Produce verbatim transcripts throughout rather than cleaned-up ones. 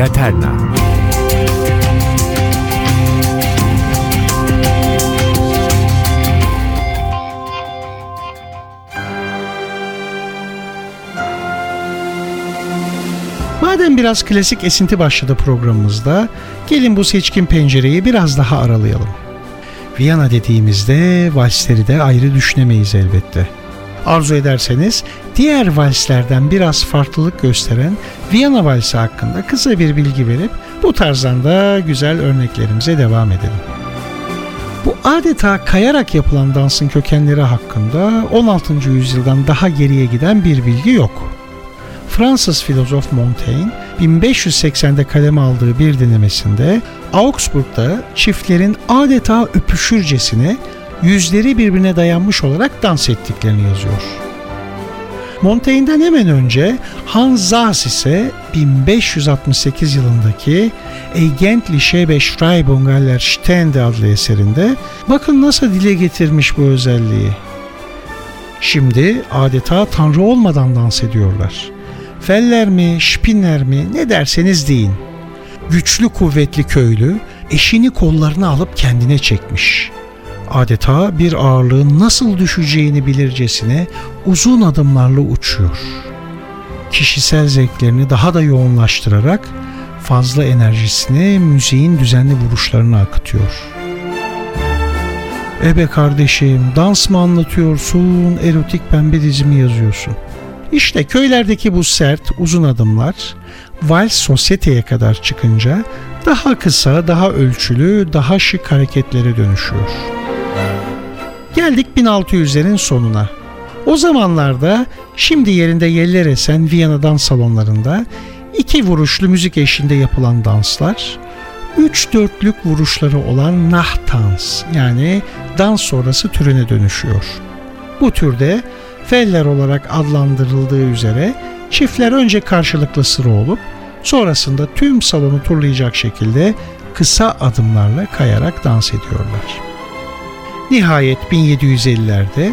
Laterna. Madem biraz klasik esinti başladı programımızda, gelin bu seçkin pencereyi biraz daha aralayalım. Viyana dediğimizde valsleri de ayrı düşünemeyiz elbette. Arzu ederseniz diğer valslerden biraz farklılık gösteren Viyana valsi hakkında kısa bir bilgi verip bu tarzdan da güzel örneklerimize devam edelim. Bu adeta kayarak yapılan dansın kökenleri hakkında on altıncı yüzyıldan daha geriye giden bir bilgi yok. Fransız filozof Montaigne bin beş yüz seksende kaleme aldığı bir denemesinde Augsburg'da çiftlerin adeta öpüşürcesine yüzleri birbirine dayanmış olarak dans ettiklerini yazıyor. Montaigne'den hemen önce Hans Sachs ise bin beş yüz altmış sekiz yılındaki Eigentliche Beschreibung aller Stände adlı eserinde bakın nasıl dile getirmiş bu özelliği. Şimdi adeta tanrı olmadan dans ediyorlar. Feller mi, şpinler mi ne derseniz deyin. Güçlü kuvvetli köylü eşini kollarına alıp kendine çekmiş. Adeta bir ağırlığın nasıl düşeceğini bilircesine uzun adımlarla uçuyor. Kişisel zevklerini daha da yoğunlaştırarak fazla enerjisini müziğin düzenli vuruşlarına akıtıyor. Ebe kardeşim, dans mı anlatıyorsun, erotik pembe dizi mi yazıyorsun? İşte köylerdeki bu sert, uzun adımlar vals sosyeteye kadar çıkınca daha kısa, daha ölçülü, daha şık hareketlere dönüşüyor. Geldik bin altı yüzlerin sonuna. O zamanlarda şimdi yerinde yeller esen Viyana dans salonlarında iki vuruşlu müzik eşliğinde yapılan danslar, üç dörtlük vuruşları olan nachtans yani dans sonrası türüne dönüşüyor. Bu türde feller olarak adlandırıldığı üzere çiftler önce karşılıklı sıra olup sonrasında tüm salonu turlayacak şekilde kısa adımlarla kayarak dans ediyorlar. Nihayet bin yedi yüz ellilerde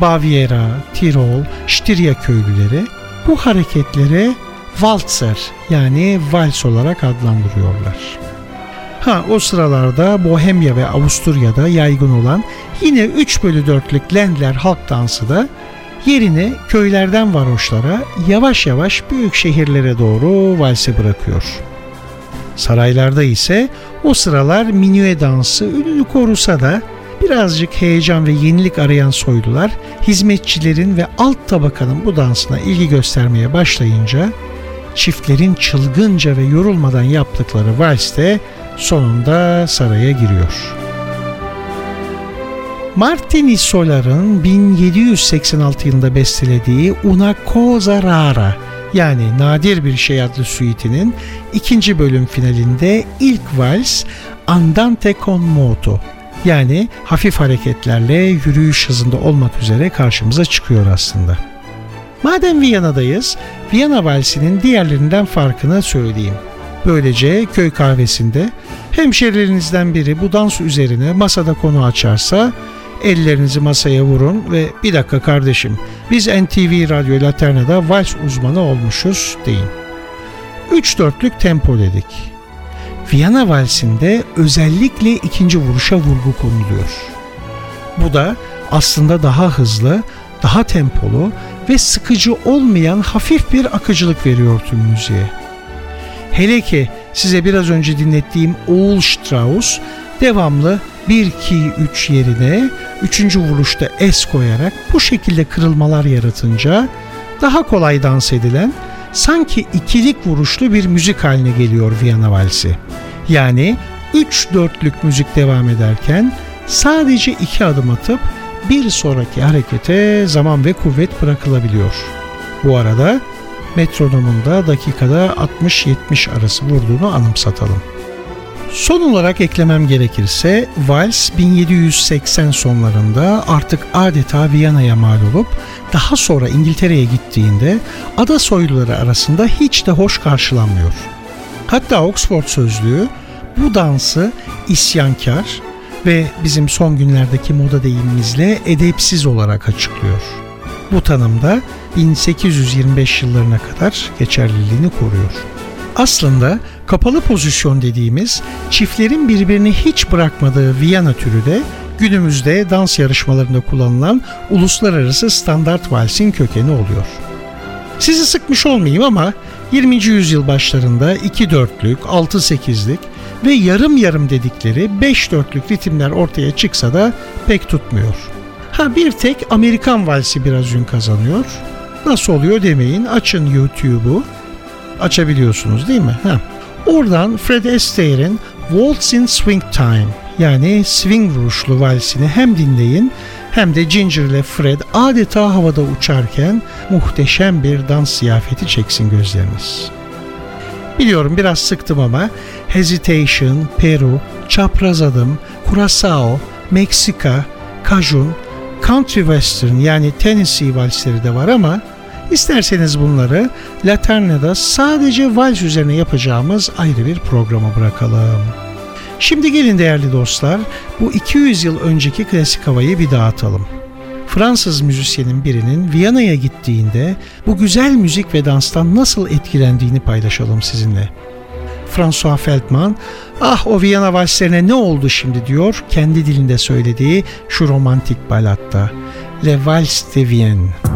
Bavyera, Tirol, Ştirya köylüleri bu hareketlere Waltzer yani vals olarak adlandırıyorlar. Ha, o sıralarda Bohemya ve Avusturya'da yaygın olan yine üç bölü dörtlük Lendler halk dansı da yerini köylerden varoşlara yavaş yavaş büyük şehirlere doğru valse bırakıyor. Saraylarda ise o sıralar minüe dansı ününü korusa da birazcık heyecan ve yenilik arayan soylular hizmetçilerin ve alt tabakanın bu dansına ilgi göstermeye başlayınca çiftlerin çılgınca ve yorulmadan yaptıkları vals de sonunda saraya giriyor. Martini Solar'ın bin yedi yüz seksen altı yılında bestelediği Una cosa rara yani nadir bir şey adlı suite'nin ikinci bölüm finalinde ilk vals Andante con moto yani hafif hareketlerle yürüyüş hızında olmak üzere karşımıza çıkıyor aslında. Madem Viyana'dayız, Viyana valsinin diğerlerinden farkını söyleyeyim. Böylece köy kahvesinde hemşerilerinizden biri bu dans üzerine masada konu açarsa ellerinizi masaya vurun ve bir dakika kardeşim biz N T V Radyo Laterna'da vals uzmanı olmuşuz deyin. Üç dörtlük tempo dedik. Viyana valsinde özellikle ikinci vuruşa vurgu konuluyor. Bu da aslında daha hızlı, daha tempolu ve sıkıcı olmayan hafif bir akıcılık veriyor tüm müziğe. Hele ki size biraz önce dinlettiğim Oğul Strauss devamlı bir iki üç yerine üçüncü vuruşta es koyarak bu şekilde kırılmalar yaratınca daha kolay dans edilen sanki ikilik vuruşlu bir müzik haline geliyor Viyana valsi. Yani üç dörtlük müzik devam ederken sadece iki adım atıp bir sonraki harekete zaman ve kuvvet bırakılabiliyor. Bu arada metronomun da dakikada altmış yetmiş arası vurduğunu anımsatalım. Son olarak eklemem gerekirse vals bin yedi yüz seksen sonlarında artık adeta Viyana'ya mal olup daha sonra İngiltere'ye gittiğinde ada soyluları arasında hiç de hoş karşılanmıyor. Hatta Oxford sözlüğü bu dansı isyankar ve bizim son günlerdeki moda deyimimizle edepsiz olarak açıklıyor. Bu tanımda bin sekiz yüz yirmi beş yıllarına kadar geçerliliğini koruyor. Aslında kapalı pozisyon dediğimiz çiftlerin birbirini hiç bırakmadığı Viyana türü de günümüzde dans yarışmalarında kullanılan uluslararası standart valsin kökeni oluyor. Sizi sıkmış olmayayım ama yirminci yüzyıl başlarında iki dörtlük, altı sekizlik ve yarım yarım dedikleri beş dörtlük ritimler ortaya çıksa da pek tutmuyor. Ha bir tek Amerikan valsi biraz ün kazanıyor. Nasıl oluyor demeyin, açın YouTube'u. Açabiliyorsunuz değil mi? Ha. Oradan Fred Astaire'in Waltz in Swing Time, yani swing vuruşlu valsini hem dinleyin hem de Ginger ile Fred adeta havada uçarken muhteşem bir dans ziyafeti çeksin gözleriniz. Biliyorum biraz sıktım ama Hesitation, Peru, Çapraz Adım, Curacao, Meksika, Cajun, Country Western yani Tennessee valsleri de var ama isterseniz bunları Laterna'da sadece vals üzerine yapacağımız ayrı bir programa bırakalım. Şimdi gelin değerli dostlar, bu iki yüz yıl önceki klasik havayı bir dağıtalım. Fransız müzisyenin birinin Viyana'ya gittiğinde bu güzel müzik ve danstan nasıl etkilendiğini paylaşalım sizinle. François Feldman, "Ah o Viyana valslerine ne oldu şimdi?" diyor kendi dilinde söylediği şu romantik balatta. Le Vals de Vienne. Ah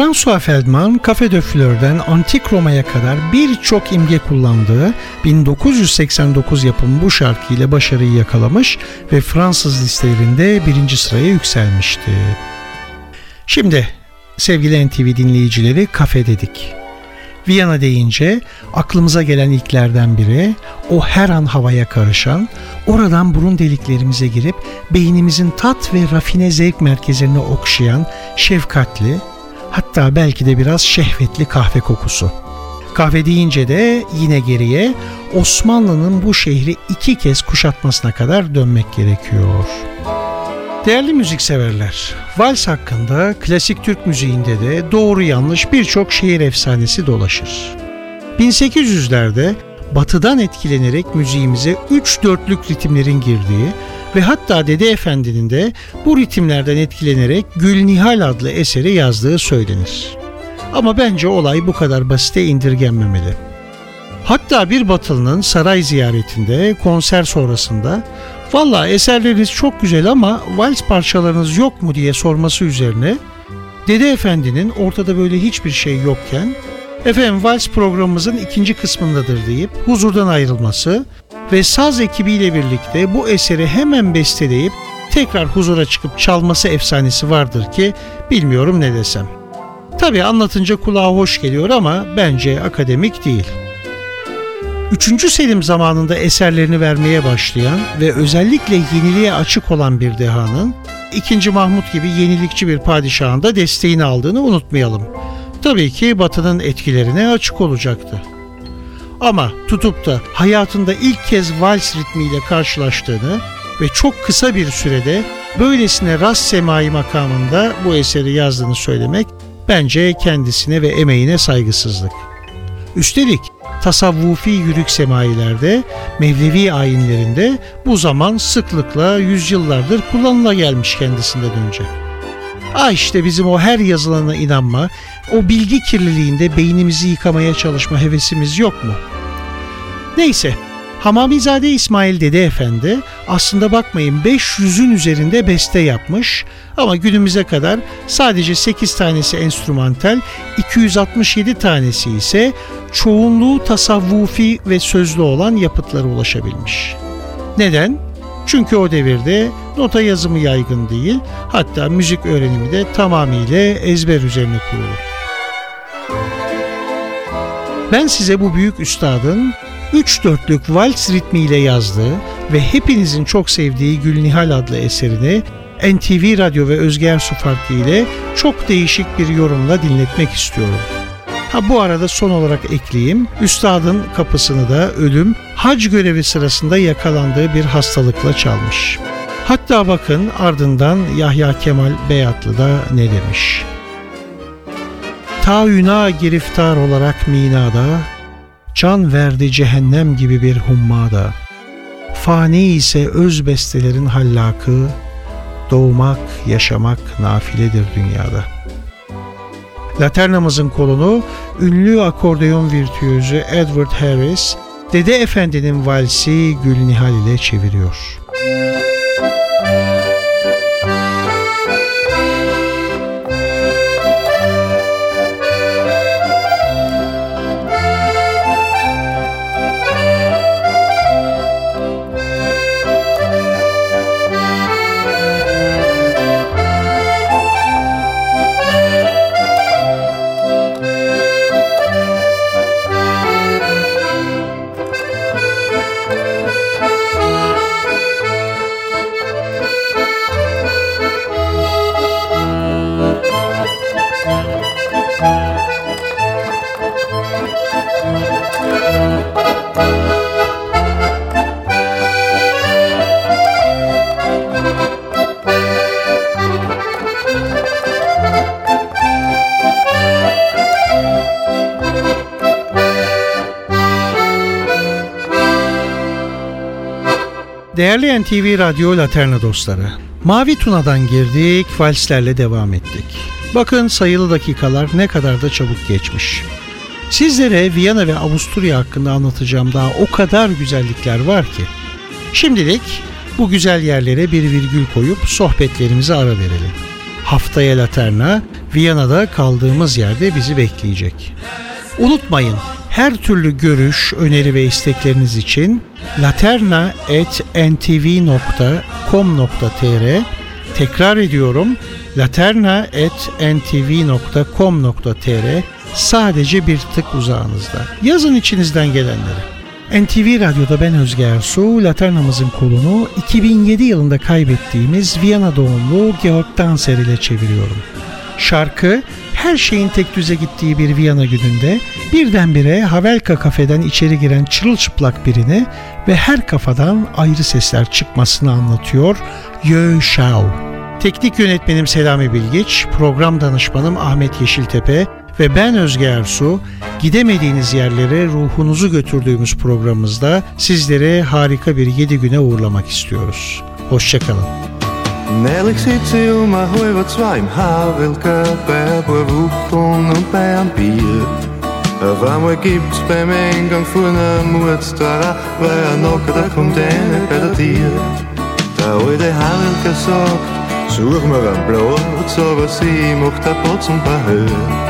François Feldman, Cafe de Fleur'den Antik Roma'ya kadar birçok imge kullandığı bin dokuz yüz seksen dokuz yapımı bu şarkıyla başarıyı yakalamış ve Fransız listelerinde birinci sıraya yükselmişti. Şimdi sevgili N T V dinleyicileri, kafe dedik. Viyana deyince aklımıza gelen ilklerden biri o her an havaya karışan, oradan burun deliklerimize girip beynimizin tat ve rafine zevk merkezlerini okşayan şefkatli, hatta belki de biraz şehvetli kahve kokusu. Kahve deyince de yine geriye Osmanlı'nın bu şehri iki kez kuşatmasına kadar dönmek gerekiyor. Değerli müzikseverler, vals hakkında klasik Türk müziğinde de doğru yanlış birçok şehir efsanesi dolaşır. bin sekiz yüzlerde batıdan etkilenerek müziğimize üç dörtlük ritimlerin girdiği ve hatta Dede Efendi'nin de bu ritimlerden etkilenerek Gül Nihal adlı eseri yazdığı söylenir. Ama bence olay bu kadar basite indirgenmemeli. Hatta bir Batılı'nın saray ziyaretinde konser sonrasında "Valla eserleriniz çok güzel ama vals parçalarınız yok mu?" diye sorması üzerine Dede Efendi'nin ortada böyle hiçbir şey yokken "Efendim vals programımızın ikinci kısmındadır" deyip huzurdan ayrılması ve saz ekibiyle birlikte bu eseri hemen besteleyip tekrar huzura çıkıp çalması efsanesi vardır ki bilmiyorum ne desem. Tabii anlatınca kulağa hoş geliyor ama bence akademik değil. Üçüncü Selim zamanında eserlerini vermeye başlayan ve özellikle yeniliğe açık olan bir dehanın ikinci Mahmut gibi yenilikçi bir padişahın da desteğini aldığını unutmayalım. Tabii ki Batı'nın etkilerine açık olacaktı. Ama tutup da hayatında ilk kez vals ritmiyle karşılaştığını ve çok kısa bir sürede böylesine rast semai makamında bu eseri yazdığını söylemek bence kendisine ve emeğine saygısızlık. Üstelik tasavvufi yürük semailerde, Mevlevi ayinlerinde bu zaman sıklıkla yüzyıllardır kullanıla gelmiş kendisinden önce. Ah işte bizim o her yazılana inanma, o bilgi kirliliğinde beynimizi yıkamaya çalışma hevesimiz yok mu? Neyse, Hamamizade İsmail Dede Efendi aslında bakmayın beş yüzün üzerinde beste yapmış ama günümüze kadar sadece sekiz tanesi enstrümantal, iki yüz altmış yedi tanesi ise çoğunluğu tasavvufi ve sözlü olan yapıtlara ulaşabilmiş. Neden? Çünkü o devirde nota yazımı yaygın değil, hatta müzik öğrenimi de tamamıyla ezber üzerine kurulu. Ben size bu büyük üstadın üç dörtlük vals ritmiyle yazdığı ve hepinizin çok sevdiği Gül Nihal adlı eserini N T V Radyo ve Özge Ersu farkı ile çok değişik bir yorumla dinletmek istiyorum. Ha bu arada son olarak ekleyeyim, üstadın kapısını da ölüm, hac görevi sırasında yakalandığı bir hastalıkla çalmış. Hatta bakın ardından Yahya Kemal Beyatlı da ne demiş. Taüna giriftar olarak minada, can verdi cehennem gibi bir hummada, fani ise öz bestelerin hallakı, doğmak, yaşamak nafiledir dünyada. Laternamızın kolunu ünlü akordeon virtüözü Edward Harris, Dede Efendi'nin valsi Gül Nihal ile çeviriyor. Değerli N T V Radyo Laterna dostları, Mavi Tuna'dan girdik, valslerle devam ettik. Bakın sayılı dakikalar ne kadar da çabuk geçmiş. Sizlere Viyana ve Avusturya hakkında anlatacağım daha o kadar güzellikler var ki. Şimdilik bu güzel yerlere bir virgül koyup sohbetlerimize ara verelim. Haftaya Laterna, Viyana'da kaldığımız yerde bizi bekleyecek. Unutmayın, her türlü görüş, öneri ve istekleriniz için laterna at n t v nokta com nokta t r, tekrar ediyorum, laterna at n t v nokta com nokta t r sadece bir tık uzağınızda. Yazın içinizden gelenleri. N T V Radyo'da ben Özge Ersu, Laterna'mızın kolunu iki bin yedi yılında kaybettiğimiz Viyana doğumlu Georg Danser ile çeviriyorum. Şarkı, her şeyin tek düze gittiği bir Viyana gününde birdenbire Hawelka kafeden içeri giren çırılçıplak birini ve her kafadan ayrı sesler çıkmasını anlatıyor. Yo Şau. Teknik yönetmenim Selami Bilgiç, program danışmanım Ahmet Yeşiltepe ve ben Özge Ersu, gidemediğiniz yerlere ruhunuzu götürdüğümüz programımızda sizleri harika bir yedi güne uğurlamak istiyoruz. Hoşçakalın. Ne liksici uma hoeva zwei Hawelka bei Berufung und bei einem Bier. Wann mal gibt's beim Eingang von der Mordstara, weil er noch da kommt eine bei der Tür. Der alte Hawelka sagt, such mir einen Platz, aber sie macht ein Platz und ein Höhe.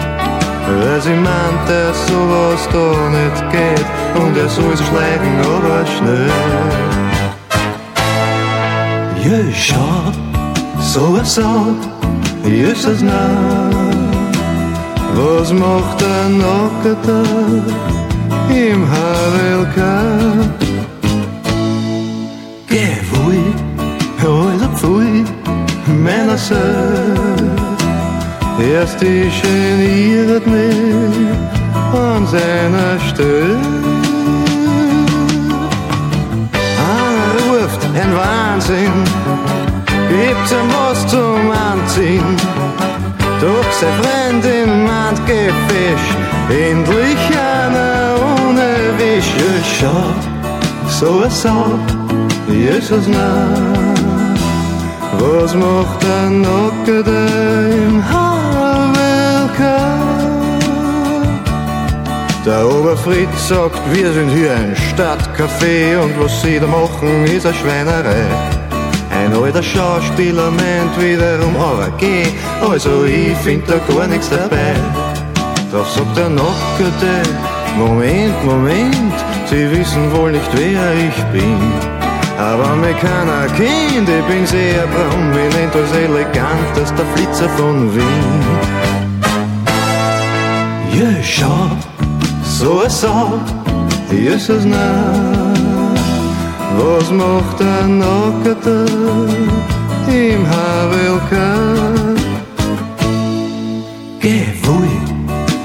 Weil sie meint, dass sowas da nicht geht und er soll sich schlägen, aber schnell. Ja, schau, sowieso, ist das nah. Was macht der Nocker da im Hawelka? Geh ruhig, hol ab ruhig, Männer sind. Erst ich geniert mich an seiner Stelle. Einer ruft ein Wahnsinn, gibt's ihm was zum Anziehen. Doch seine Freundin meint Gefisch, endlich einer ohne Wisch. Ja, schau, so ein Sau, Jesus nah. Was macht der Nocker da im Hawelka? Der Oberfried sagt, wir sind hier ein Stadtcafé und was sie da machen, ist eine Schweinerei. Ein alter Schauspieler meint wiederum, aber geh, also ich find da gar nichts dabei. Da sagt der Nocker da, Moment, Moment, sie wissen wohl nicht, wer ich bin. Aber mir keiner kennt, ich bin sehr braun, wie nennt das elegant, das der Flitzer von Wien. Ja, schau, so es auch, ist es nah. Was macht der Nocker da im Hawelka? Geh ruhig,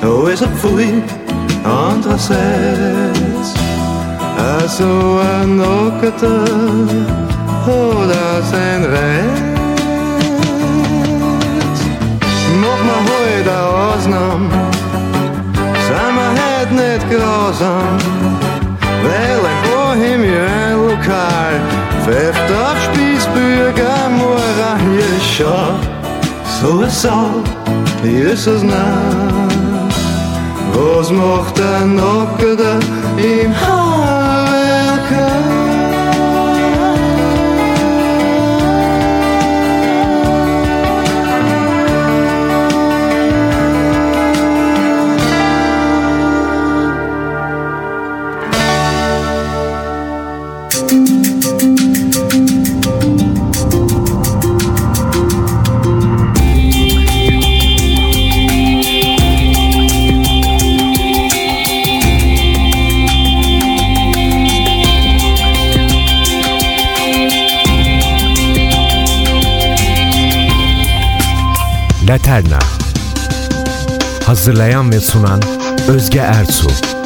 alles ab ruhig, andererseits. Also ein Nocker oder sein Reiz. Mach mal heute eine Ausnahme, sind wir heute nicht grausam, weil ein Bohemian-Lokal pfeift auf Spießbürger-Moral. Ja, schau, so ist es auch, ist es nah. Was macht der Nocker da im Hawelka? Laterna. Hazırlayan ve sunan Özge Ersu.